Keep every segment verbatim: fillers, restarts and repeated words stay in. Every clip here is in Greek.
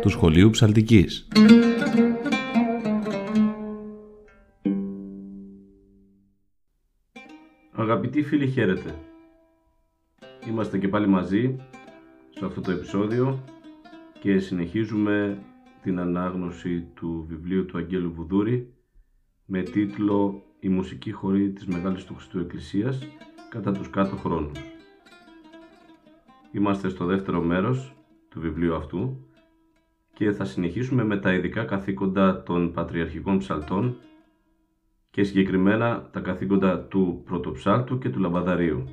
του Σχολείου Ψαλτικής. Αγαπητοί φίλοι, χαίρετε. Είμαστε και πάλι μαζί σε αυτό το επεισόδιο και συνεχίζουμε την ανάγνωση του βιβλίου του Αγγέλου Βουδούρη με τίτλο «Η μουσική χορή της Μεγάλης του Χριστού Εκκλησίας κατά τους κάτω χρόνους». Είμαστε στο δεύτερο μέρος του βιβλίου αυτού και θα συνεχίσουμε με τα ειδικά καθήκοντα των Πατριαρχικών Ψαλτών και συγκεκριμένα τα καθήκοντα του Πρωτοψάλτου και του Λαμπαδαρίου.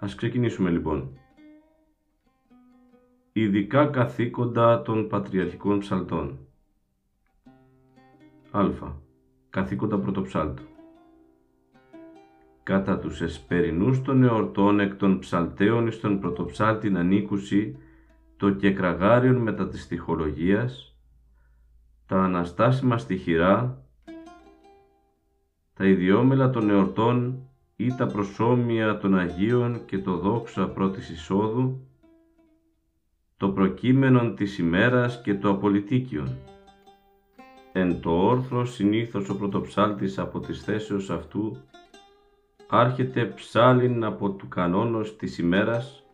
Ας ξεκινήσουμε λοιπόν. Ειδικά καθήκοντα των Πατριαρχικών Ψαλτών. Α. Καθήκοντα Πρωτοψάλτου. Κατά τους εσπερινούς των εορτών εκ των ψαλτέων εις τον πρωτοψάλτην ανήκουσι το κεκραγάριον μετά της στιχολογίας, τα αναστάσιμα στιχηρά, τα ιδιόμελα των εορτών ή τα προσώμια των Αγίων και το δόξα πρώτης εισόδου, το προκείμενον της ημέρας και το απολυτίκιον. Εν το όρθρο συνήθως ο πρωτοψάλτης από της θέσεως αυτού άρχεται ψάλιν από του κανόνος της ημέρας,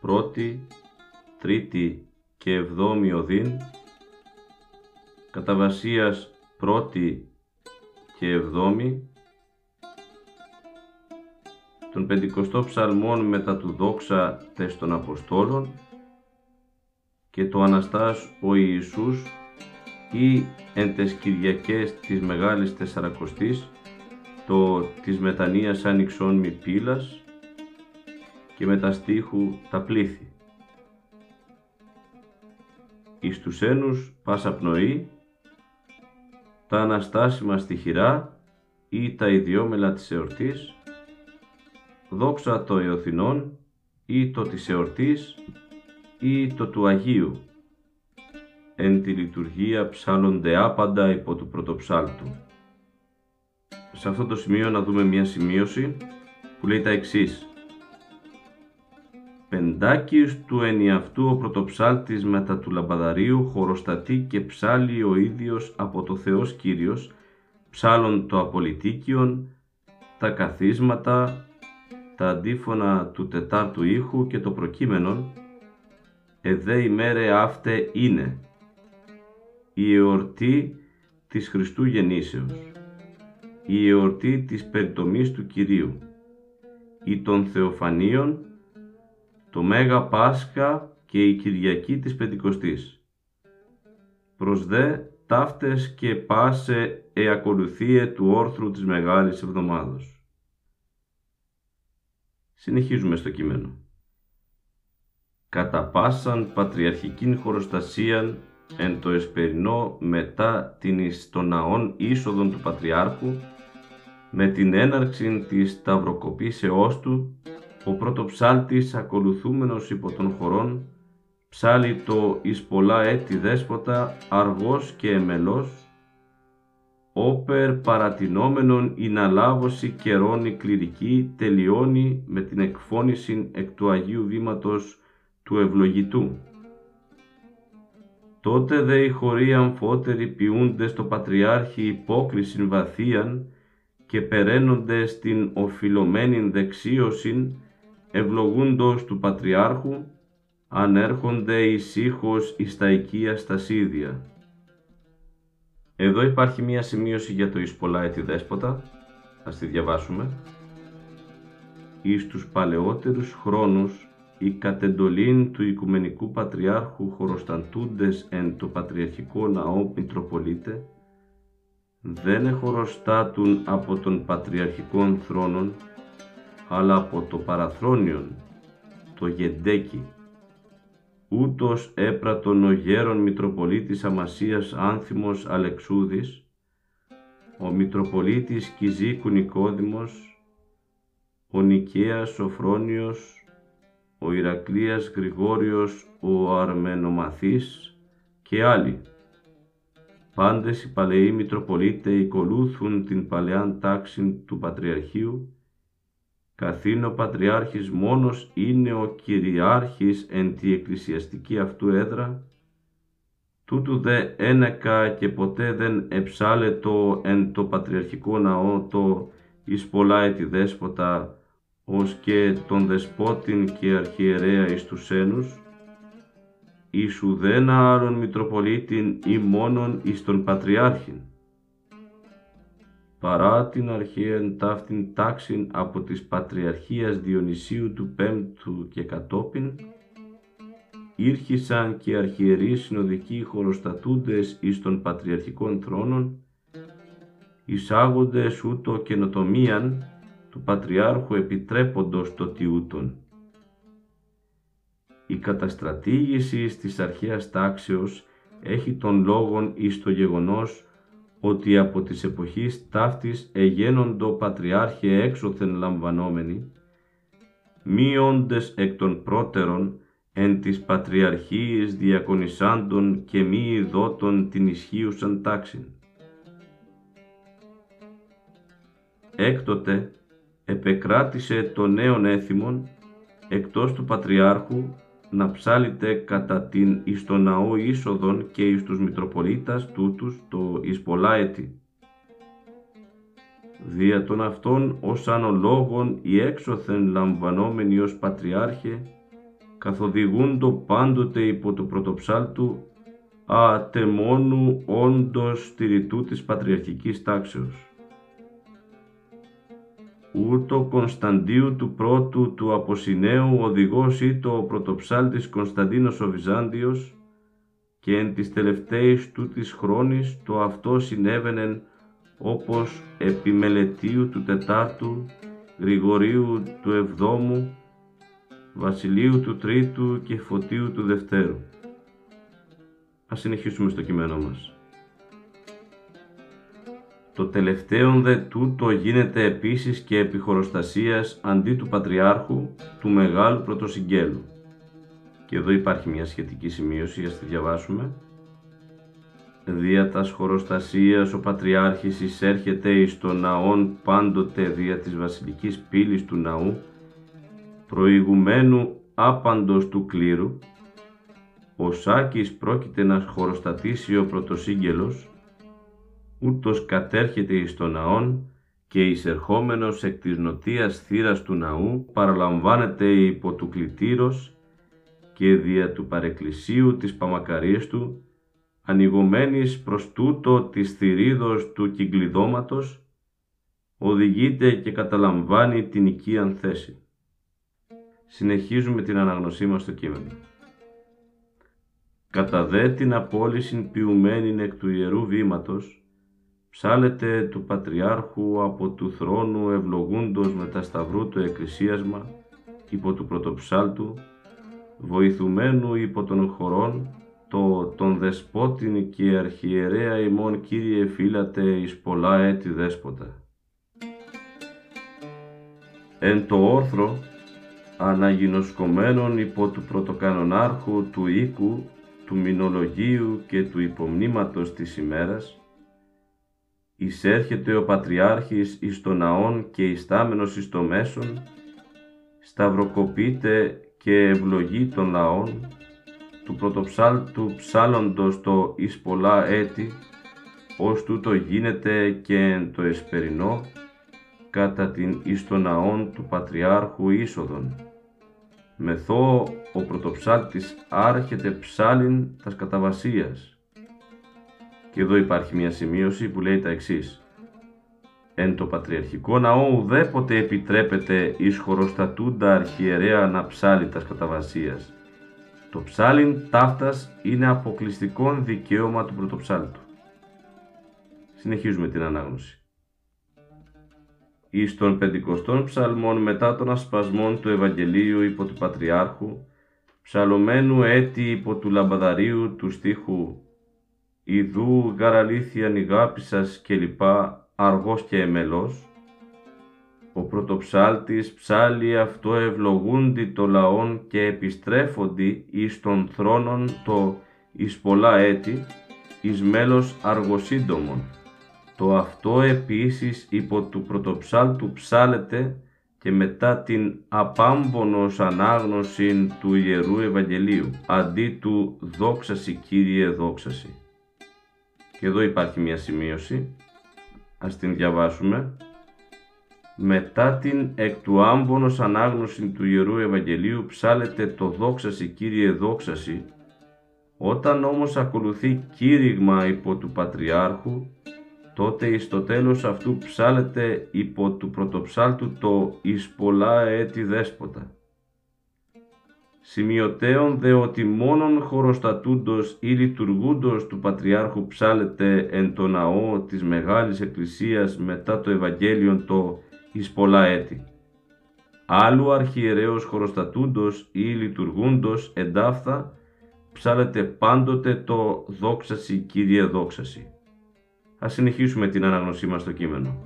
πρώτη, τρίτη και εβδόμη οδήν, κατά βασίας πρώτη και εβδόμη, των πεντηκοστών ψαλμών μετά του δόξα τες των Αποστόλων και το Αναστάς ο Ιησούς ή εν τες Κυριακές της Μεγάλης Τεσσαρακοστής το της Μετανοίας Άνοιξον μη πύλας και μεταστίχου τα πλήθη. Εις τους ένους πάσα πνοή, τα αναστάσιμα στιχηρά ή τα ιδιόμελα της εορτής, δόξα το Ιωθινών ή το της εορτής ή το του Αγίου, εν τη λειτουργία ψάλλονται άπαντα υπό του πρωτοψάλτου. Σε αυτό το σημείο να δούμε μια σημείωση που λέει τα εξής. Πεντάκις του ενιαυτού ο πρωτοψάλτης μετά του λαμπαδαρίου χοροστατεί και ψάλλει ο ίδιος από το Θεός Κύριος, ψάλλον το απολυτίκιον, τα καθίσματα, τα αντίφωνα του τετάρτου ήχου και το προκείμενον, εδέ ημέρε αύτε είναι, η εορτή της Χριστού γεννήσεως, η εορτή της περιτομής του Κυρίου, η των Θεοφανίων, το Μέγα Πάσχα και η Κυριακή της Πεντηκοστής. Προς δε ταύτες και πάσε εακολουθίε του όρθρου της Μεγάλης Εβδομάδος. Συνεχίζουμε στο κείμενο. Κατά πάσαν πατριαρχικήν χοροστασίαν εν το εσπερινό μετά την εις των ναών είσοδον του Πατριάρχου, με την έναρξη της σταυροκοπήσεώς του, ο πρωτοψάλτης ακολουθούμενος υπό των χωρών ψάλλει το εις πολλά έτη δέσποτα αργός και εμελός, όπερ παρατηνόμενον η αναλάβωση καιρώνει κληρική τελειώνει με την εκφώνηση εκ του Αγίου Βήματος του Ευλογητού. Τότε δε οι χωροί αμφότεροι ποιούνται στο Πατριάρχη υπόκρισιν βαθίαν και περαίνονται στην οφειλωμένην δεξίωσιν ευλογούντος του Πατριάρχου, ανέρχονται εις ήχος εις τα οικία στασίδια. Εδώ υπάρχει μία σημείωση για το εις πολλά έτη δέσποτα, ας τη διαβάσουμε. «Εις τους παλαιότερους χρόνους, η κατεντολήν του Οικουμενικού Πατριάρχου χωροσταντούντες εν το Πατριαρχικό Ναό Μητροπολίτε, δεν εχωροστάτουν από των Πατριαρχικών θρόνων, αλλά από το παραθρόνιον, το γεντέκι. Ούτως έπρατον ο γέρον Μητροπολίτης Αμασίας Άνθιμος Αλεξούδης, ο Μητροπολίτης Κιζίκου Νικόδημος, ο Νικαίας Σωφρόνιος, ο Ηρακλείας Γρηγόριος ο Αρμενομαθής και άλλοι. Πάντες οι παλαιοί Μητροπολίτε οικολούθουν την παλαιάν τάξη του Πατριαρχείου, καθήν ο Πατριάρχης μόνος είναι ο Κυριάρχης εν τη εκκλησιαστική αυτού έδρα, τούτου δε ένακα και ποτέ δεν εψάλετο εν το Πατριαρχικό Ναό το εις πολλά έτη δέσποτα, ως και τον Δεσπότην και Αρχιερέα εις τους Σένους, εις ουδένα άλλον Μητροπολίτην ή μόνον εις τον Πατριάρχην. Παρά την αρχαίαν ταύτην τάξην από της Πατριαρχίας Διονυσίου του Πέμπτου και κατόπιν, ήρχισαν και αρχιερείς συνοδικοί χωροστατούντες εις των Πατριαρχικών θρόνων, εισάγοντες ούτω καινοτομίαν του Πατριάρχου επιτρέποντος το τιούτον. Η καταστρατήγηση της αρχαίας τάξεως έχει τον λόγον εις το γεγονός ότι από τις εποχής ταύτης εγένοντο Πατριάρχε έξωθεν λαμβανόμενοι, μείοντες εκ των πρώτερων εν της Πατριαρχίας διακονισάντων και μη ειδότων την ισχύουσαν τάξην. Έκτοτε επεκράτησε των νέων έθιμων, εκτός του Πατριάρχου, να ψάλετε κατά την εις το ναό είσοδον και εις τους Μητροπολίτας τούτους το εις πολλά έτη. Δια των αυτών ως άνω λόγων οι έξωθεν λαμβανόμενοι ως Πατριάρχε καθοδηγούντο πάντοτε υπό το πρωτοψάλτου άτε μόνου όντως στηριτού της Πατριαρχικής τάξεως. Ούτω Κωνσταντίου του πρώτου του Αποσυνέου οδηγός ήτο ο πρωτοψάλτης Κωνσταντίνος ο Βυζάντιος και εν της τελευταίας του της χρόνης το αυτό συνέβαινεν όπως επιμελετίου του Τετάρτου, Γρηγορίου του Εβδόμου, Βασιλείου του Τρίτου και Φωτίου του Δευτέρου. Ας συνεχίσουμε στο κείμενό μας. Το τελευταίον δε τούτο γίνεται επίσης και επί χωροστασίας αντί του Πατριάρχου, του Μεγάλου Πρωτοσυγγέλου. Και εδώ υπάρχει μια σχετική σημείωση, ας τη διαβάσουμε. Δια τας χωροστασίας ο Πατριάρχης εισέρχεται εις το ναόν πάντοτε δια της βασιλικής πύλης του ναού, προηγουμένου άπαντος του κλήρου, ο Σάκης πρόκειται να χωροστατήσει ο Πρωτοσύγγελος, ούτως κατέρχεται εις το ναόν και εισερχόμενος εκ της νοτίας θύρας του ναού παραλαμβάνεται υπό του κλητήρος και δια του παρεκκλησίου της παμακαρίας του, ανοιγωμένης προς τούτο της θηρίδος του κυκλειδώματος, οδηγείται και καταλαμβάνει την οικίαν θέση. Συνεχίζουμε την αναγνωσή μας στο κείμενο. Κατά δε την απόλυσιν ποιουμένην εκ του ιερού βήματος, ψάλετε του Πατριάρχου από του θρόνου ευλογούντος με τα σταυρού του εκκλησίασμα υπό του πρωτοψάλτου, βοηθουμένου υπό των χωρών, το τον Δεσπότην και Αρχιερέα ημών Κύριε φύλατε εις πολλά έτη δέσποτα. Εν το όρθρο, αναγινοσκομένον υπό του πρωτοκανονάρχου του οίκου, του μηνολογίου και του υπομνήματος της ημέρας, εισέρχεται ο Πατριάρχης εις το ναόν και ιστάμενος εις το μέσον, σταυροκοπείται και ευλογεί των λαών, του πρωτοψάλτου ψάλλοντος το εις πολλά έτη, ως τούτο γίνεται και εν το εσπερινό, κατά την εις το ναόν του Πατριάρχου είσοδον. Μεθώ ο πρωτοψάλτης άρχεται ψάλιν τας καταβασίας. Και εδώ υπάρχει μια σημείωση που λέει τα εξής. Εν το πατριαρχικό ναό ουδέποτε επιτρέπεται εις χωροστατούντα αρχιερέα να ψάλιτας κατά βασίας. Το ψάλιν ταύτας είναι αποκλειστικόν δικαίωμα του πρωτοψάλτου. Συνεχίζουμε την ανάγνωση. Εις των πεντηκοστών ψαλμών μετά των ασπασμών του Ευαγγελίου υπό του Πατριάρχου, ψαλωμένου έτη υπό του Λαμπαδαρίου του στίχου «Ιδού γαραλήθιαν η γάπη σας» κλπ. Αργός και εμελός, ο πρωτοψάλτης ψάλλει αυτό ευλογούντι το λαόν και επιστρέφοντι εις των θρόνων το εις πολλά έτη, εις μέλος αργοσύντομον. Το αυτό επίσης υπό του πρωτοψάλτου ψάλλεται και μετά την απάμπονος ανάγνωση του Ιερού Ευαγγελίου, αντί του «Δόξασι Κύριε, δόξασι». Και εδώ υπάρχει μια σημείωση, ας την διαβάσουμε. Μετά την εκ του άμπονος ανάγνωση του Ιερού Ευαγγελίου ψάλλεται το «Δόξασι Κύριε, δόξασι». Όταν όμως ακολουθεί κήρυγμα υπό του Πατριάρχου, τότε εις το τέλος αυτού ψάλλεται υπό του πρωτοψάλτου το «Εις πολλά έτη δέσποτα». Σημειωτέων δε ότι μόνον χωροστατούντος ή λειτουργούντος του Πατριάρχου ψάλλεται εν το ναό της Μεγάλης Εκκλησίας μετά το Ευαγγέλιο το «Εις πολλά έτη». Άλλου αρχιερέως χωροστατούντος ή λειτουργούντος εντάφθα ψάλλεται πάντοτε το «Δόξασι Κύριε, δόξασι». Ας συνεχίσουμε την αναγνωσή μας στο κείμενο.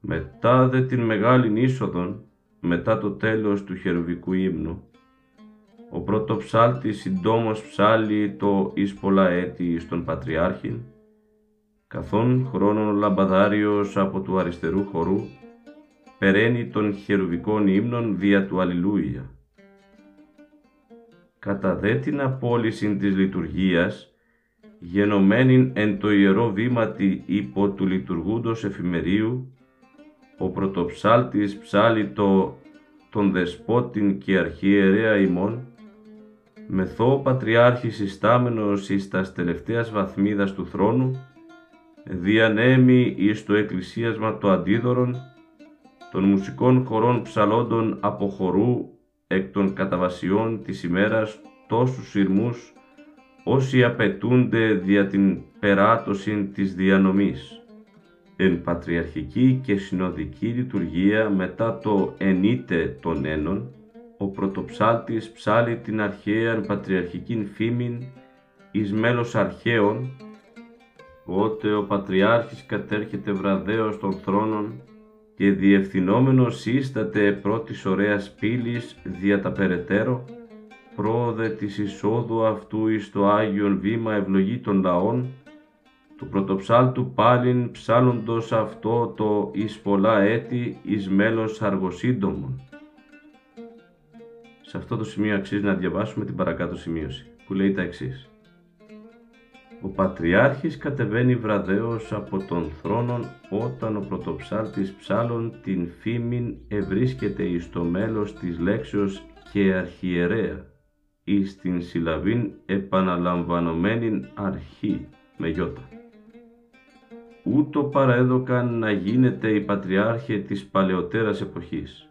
Μετά δε την μεγάλην είσοδον, μετά το τέλος του χερουβικού ύμνου, ο πρωτοψάλτης συντόμως ψάλλει το «Εις πολλά έτη» στον Πατριάρχην, καθόν χρόνων ο λαμπαδάριος από του αριστερού χορού περαίνει των χερουβικών ύμνων δια του Αλληλούια. Κατά δε την απόλυση της λειτουργίας, γενομένην εν το ιερό βήματι υπό του λειτουργούντος εφημερίου, ο πρωτοψάλτης ψάλλει το «Τον Δεσπότην και Αρχιερέα ημών», μεθό πατριάρχη συστάμενος εις τας τελευταίας βαθμίδας του θρόνου, διανέμει εις το εκκλησίασμα το αντίδωρον των μουσικών χωρών ψαλόντων από χορού εκ των καταβασιών της ημέρας τόσους ηρμούς, όσοι απαιτούνται δια την περάτωση της διανομής. Εν πατριαρχική και συνοδική λειτουργία μετά το «ενείτε των ένων», ο πρωτοψάλτης ψάλλει την αρχαίαν πατριαρχικήν φήμην εις μέλος αρχαίων, ότε ο πατριάρχης κατέρχεται βραδέως των θρόνων και διευθυνόμενος σύσταται πρώτης ωραίας πύλης δια τα περαιτέρω, πρόοδε της εισόδου αυτού εις το Άγιον βήμα ευλογεί των λαών, του πρωτοψάλτου πάλιν ψάλλοντος αυτό το «Εις πολλά έτη» εις μέλος αργοσύντομον. Σε αυτό το σημείο αξίζει να διαβάσουμε την παρακάτω σημείωση, που λέει τα εξής. Ο Πατριάρχης κατεβαίνει βραδέως από τον θρόνον όταν ο πρωτοψάλτης ψάλλον την φήμην ευρίσκεται εις το μέλος της λέξεως «και αρχιερέα», εις την συλλαβήν επαναλαμβανωμένην αρχή με γιώτα. Ούτω παρέδωκαν να γίνεται η πατριάρχε της παλαιότερας εποχής.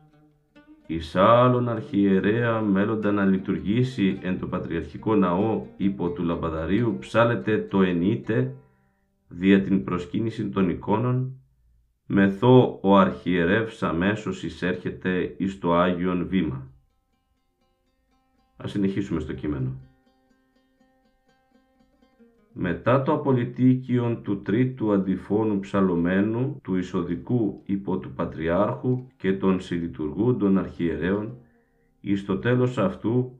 Εις άλλον αρχιερέα μέλλοντα να λειτουργήσει εν το πατριαρχικό ναό υπό του Λαμπαδαρίου ψάλλεται το «ενείτε» δια την προσκύνηση των εικόνων, μεθό ο αρχιερεύς αμέσως εισέρχεται εις το Άγιον βήμα. Ας συνεχίσουμε στο κείμενο. Μετά το απολυτίκιον του τρίτου αντιφώνου ψαλωμένου, του εισοδικού υπό του Πατριάρχου και των συλλειτουργούντων αρχιερέων, εις το τέλος αυτού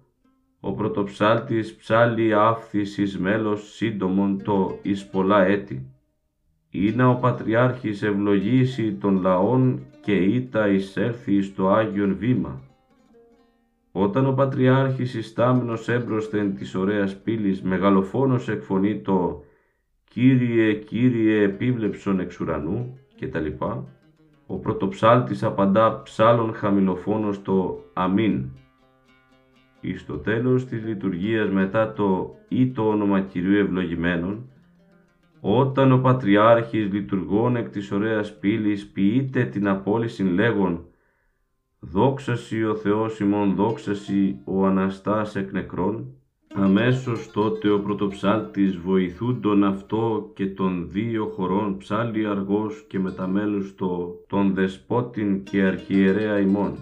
ο πρωτοψάλτης ψάλλει άφθης εις μέλος σύντομον το «Εις πολλά έτη». Ήνα ο Πατριάρχης ευλογήσει των λαών και ήτα εισέλθει εις το Άγιον βήμα. Όταν ο Πατριάρχης συστάμενος έμπροσθεν της ωραίας πύλης μεγαλοφόνος εκφωνεί το «Κύριε, Κύριε, επίβλεψον εξ ουρανού» κτλ, ο πρωτοψάλτης απαντά ψάλλον χαμηλοφόνος το «Αμήν». Εις το τέλος της λειτουργίας μετά το «Ή το όνομα Κυρίου ευλογημένων», Όταν ο Πατριάρχης λειτουργών εκ της ωραίας πύλης ποιείται την απόλυσιν λέγον «Δόξασι ο Θεός ημών, δόξασι ο Αναστάς εκ νεκρών». Αμέσως τότε ο πρωτοψάλτης βοηθούντον αυτό και των δύο χωρών ψάλλει αργός και μεταμέλουστο τον δεσπότην και αρχιερέα ημών.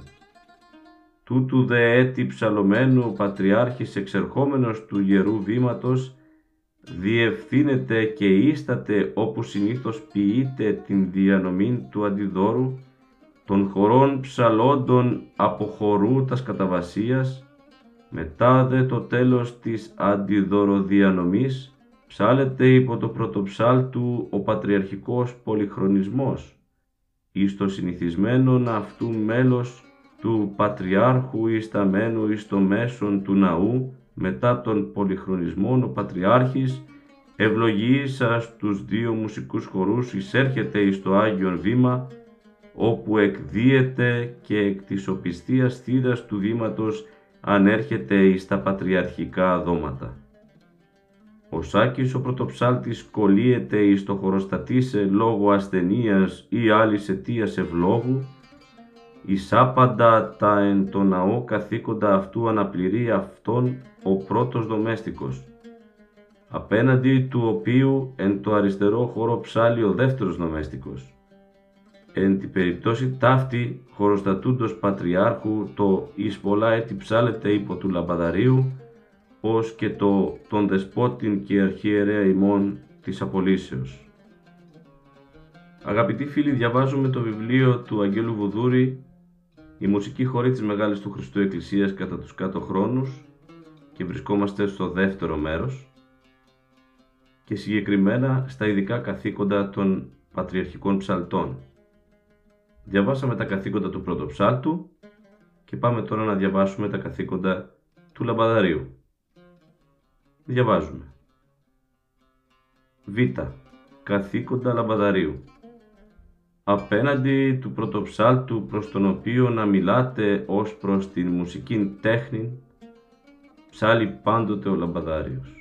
Τούτου δε έτη ψαλωμένου ο Πατριάρχης εξερχόμενος του Ιερού Βήματος διευθύνεται και ίσταται όπου συνήθως ποιείται την διανομή του αντιδόρου των χωρών ψαλόντων από χορού τας καταβασίας. Μετά δε το τέλος της αντιδωροδιανομής ψάλλεται υπό το πρωτοψάλτου ο πατριαρχικός πολυχρονισμός εις το συνηθισμένον αυτού μέλος του πατριάρχου ισταμένου εις το μέσον του ναού. Μετά τον πολυχρονισμόν ο πατριάρχης ευλογίησας τους δύο μουσικούς χορούς εισέρχεται εις το Άγιον Βήμα, όπου εκδίεται και εκ της οπισθίας θύρας του βήματος ανέρχεται εις τα πατριαρχικά δώματα. Ο Σάκης ο πρωτοψάλτης κολλείεται εις το χωροστατήσε λόγω ασθενείας ή άλλης αιτίας ευλόγου, εις άπαντα τα εν το ναό καθήκοντα αυτού αναπληρεί αυτόν ο πρώτος δομέστικος, απέναντι του οποίου εν το αριστερό χώρο ψάλλει ο δεύτερος δομέστικος. Εν την περιπτώση ταύτη χωροστατούντος πατριάρχου το εις πολλά έτη ψάλλεται υπό του λαμπαδαρίου, ως και το τον δεσπότην και αρχιερέα ημών της απολύσεως. Αγαπητοί φίλοι, διαβάζουμε το βιβλίο του Αγγέλου Βουδούρη «Η μουσική χορή της Μεγάλης του Χριστού Εκκλησίας κατά τους κάτω χρόνους» και βρισκόμαστε στο δεύτερο μέρος και συγκεκριμένα στα ειδικά καθήκοντα των πατριαρχικών ψαλτών. Διαβάσαμε τα καθήκοντα του πρωτοψάλτου και πάμε τώρα να διαβάσουμε τα καθήκοντα του λαμπαδαρίου. Διαβάζουμε. Β. Καθήκοντα λαμπαδαρίου. Απέναντι του πρωτοψάλτου προς τον οποίο να μιλάτε ως προς την μουσική τέχνη, ψάλλει πάντοτε ο λαμπαδάριος.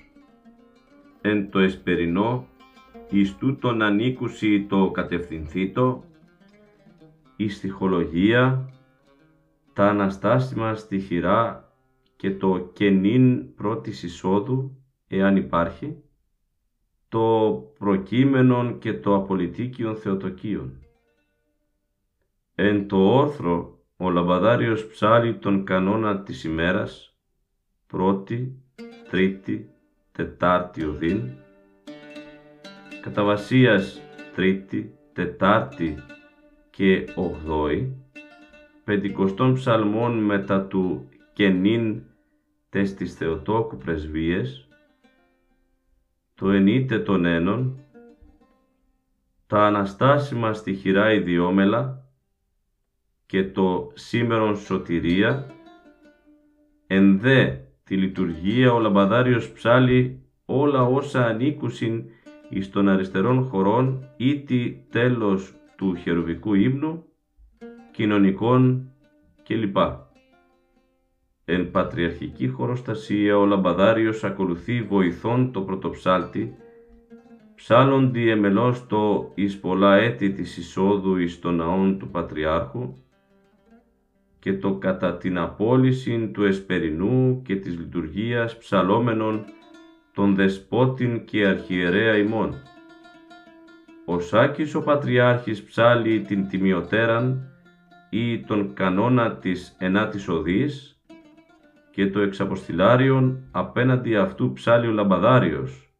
Εν το εσπερινό, εις τούτον ανήκουσι το κατευθυνθήτο, η στιχολογία, τα αναστάσιμα στιχηρά και το κενήν πρώτης εισόδου, εάν υπάρχει, το προκείμενον και το απολυτίκιον θεοτοκίον. Εν το όρθρο, ο λαμπαδάριος ψάλλει τον κανόνα της ημέρας, πρώτη, τρίτη, τετάρτη οδύν, καταβασίας τρίτη, τετάρτη και ογδόη, πεντηκοστών ψαλμών μετά του κενήν τες της Θεοτόκου πρεσβείες, το ενίτε των ένων, τα αναστάσιμα στιχηρά ιδιόμελα και το σήμερον σωτηρία, εν δε τη λειτουργία ο λαμπαδάριος ψάλλει όλα όσα ανήκουσιν εις των αριστερών χωρών ή τη τέλος του χερουβικού ύμνου, κοινωνικών κλπ. Εν πατριαρχική χωροστασία ο λαμπαδάριος ακολουθεί βοηθών το πρωτοψάλτη, ψάλλοντι εμελώς το εις πολλά έτη της εισόδου εις των ναών του Πατριάρχου και το κατά την απόλυσιν του εσπερινού και της λειτουργίας ψαλόμενων τον δεσπότην και αρχιερέα ημών. Ο Σάκης ο Πατριάρχης ψάλλει την τιμιωτέραν ή τον κανόνα της ενάτης οδής, και το εξαποστηλάριον απέναντι αυτού ψάλλει ο λαμπαδάριος.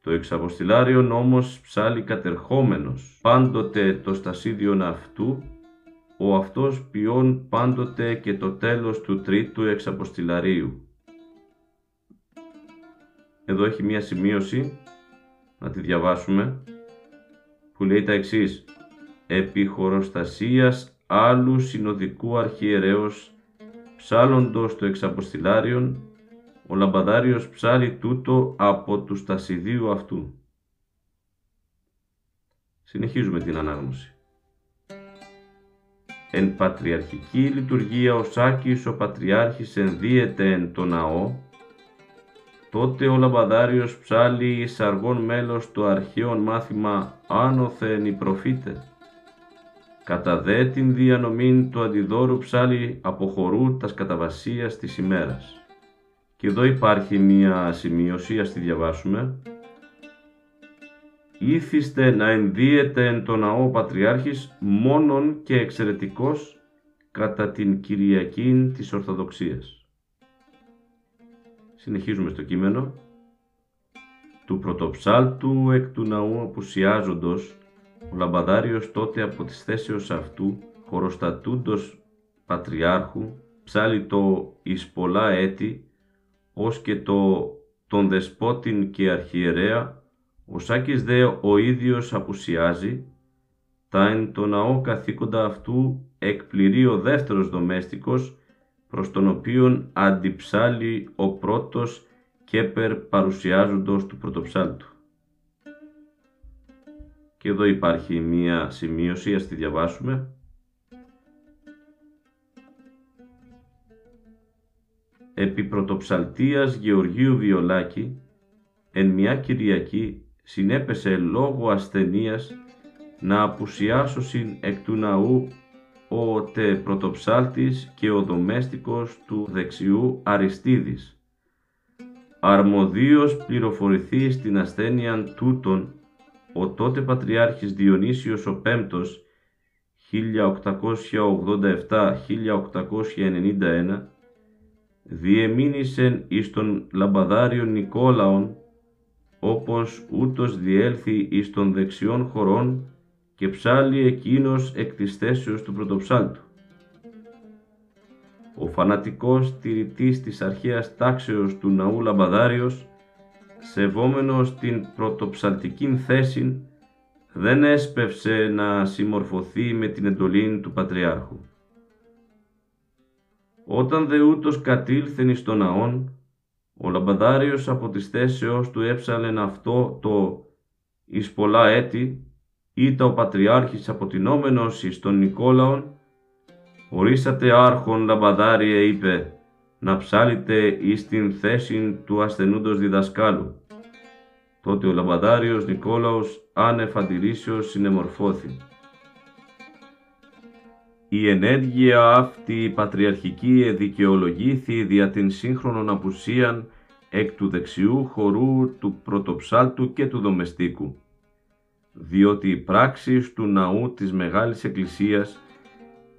Το εξαποστηλάριον όμως ψάλλει κατερχόμενος, πάντοτε το στασίδιον αυτού, ο αυτός ποιών πάντοτε και το τέλος του τρίτου εξαποστηλαρίου. Εδώ έχει μία σημείωση, να τη διαβάσουμε, που λέει τα εξής: «Επί χωροστασίας άλλου συνοδικού αρχιερέως ψάλλοντος το εξαποστηλάριον, ο λαμπαδάριος ψάλλει τούτο από του στασιδίου αυτού». Συνεχίζουμε την ανάγνωση. Εν πατριαρχική λειτουργία ο Σάκης ο Πατριάρχης ενδύεται εν το ναό Τότε ο Λαμπαδάριος ψάλλει εις αργών μέλος το αρχαίον μάθημα «Άνωθεν οι προφήτε». Κατά δε την διανομήν του αντιδόρου ψάλλει από χορού τας καταβασίας της ημέρας. Και εδώ υπάρχει μία σημείωση, ας τη διαβάσουμε. «Ήθιστε να ενδύεται εν το ναό Πατριάρχης μόνον και εξαιρετικός κατά την Κυριακήν της Ορθοδοξίας». Συνεχίζουμε στο κείμενο. «Του πρωτοψάλτου εκ του ναού απουσιάζοντος, ο Λαμπαδάριος τότε από της θέσεως αυτού, χωροστατούντος Πατριάρχου, ψάλλει το εις πολλά έτη, ως και το τον Δεσπότην και Αρχιερέα, ο Σάκης δε ο ίδιος απουσιάζει, τα εν το ναό καθήκοντα αυτού εκπληρεί ο δεύτερος δομέστικος, προς τον οποίον αντιψάλλει ο πρώτος κέπερ παρουσιάζοντος του πρωτοψάλτου». Και εδώ υπάρχει μία σημείωση, ας τη διαβάσουμε. «Επί πρωτοψαλτίας Γεωργίου Βιολάκη, εν μια Κυριακή συνέπεσε λόγω ασθενείας να απουσιάσωσιν εκ του ναού ο τε πρωτοψάλτης και ο δομέστικος του δεξιού Αριστίδης, αρμοδίος πληροφορηθεί στην ασθένειαν τούτον ο τότε Πατριάρχης Διονύσιος ο Πέμπτος χίλια οκτακόσια ογδόντα επτά με χίλια οκτακόσια ενενήντα ένα διεμήνησεν εις τον Λαμπαδάριον Νικόλαον, όπως ούτως διέλθει εις των δεξιών χωρών και ψάλλει εκείνος εκ της θέσεως του πρωτοψάλτου. Ο φανατικός στηρητής της αρχαίας τάξεως του ναού Λαμπαδάριος, σεβόμενος την πρωτοψαλτικήν θέση, δεν έσπευσε να συμμορφωθεί με την εντολή του Πατριάρχου. Όταν δε ούτως κατήλθεν εις τον ναόν, ο Λαμπαδάριος από της θέσεως του έψαλεν αυτό το «εις πολλά έτη», ήτα ο Πατριάρχης αποτινόμενος εις τον Νικόλαον, «Ορίσατε άρχον Λαμπαδάριε», είπε, «να ψάλλετε εις την θέση του ασθενούντος διδασκάλου». Τότε ο Λαμπαδάριος Νικόλαος άνευ αντιρρήσεως συνεμορφώθη. Η ενέργεια αυτή η πατριαρχική εδικαιολογήθη δια την σύγχρονον απουσίαν εκ του δεξιού χορού του πρωτοψάλτου και του δομεστίκου, διότι οι πράξεις του ναού της Μεγάλης Εκκλησίας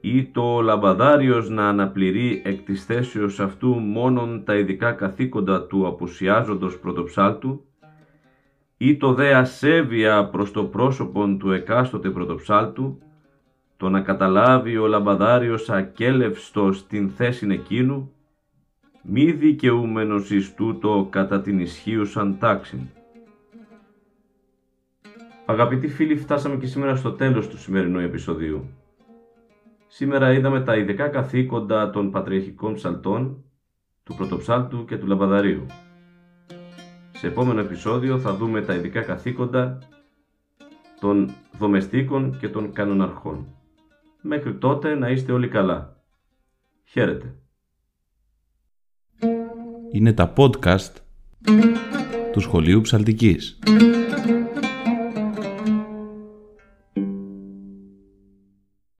ή το Λαμπαδάριος να αναπληρεί εκ της θέσεως αυτού μόνον τα ειδικά καθήκοντα του απουσιάζοντος πρωτοψάλτου, ή το δε ασέβεια προς το πρόσωπον του εκάστοτε πρωτοψάλτου, το να καταλάβει ο Λαμπαδάριος ακέλευστος την θέσην εκείνου, μη δικαιούμενος εις τούτο κατά την ισχύουσαν τάξην. Αγαπητοί φίλοι, φτάσαμε και σήμερα στο τέλος του σημερινού επεισοδίου. Σήμερα είδαμε τα ειδικά καθήκοντα των πατριαρχικών ψαλτών, του πρωτοψάλτου και του Λαμπαδαρίου. Σε επόμενο επεισόδιο θα δούμε τα ειδικά καθήκοντα των δομεστίκων και των κανοναρχών. Μέχρι τότε να είστε όλοι καλά. Χαίρετε. Είναι τα podcast του Σχολείου Ψαλτικής.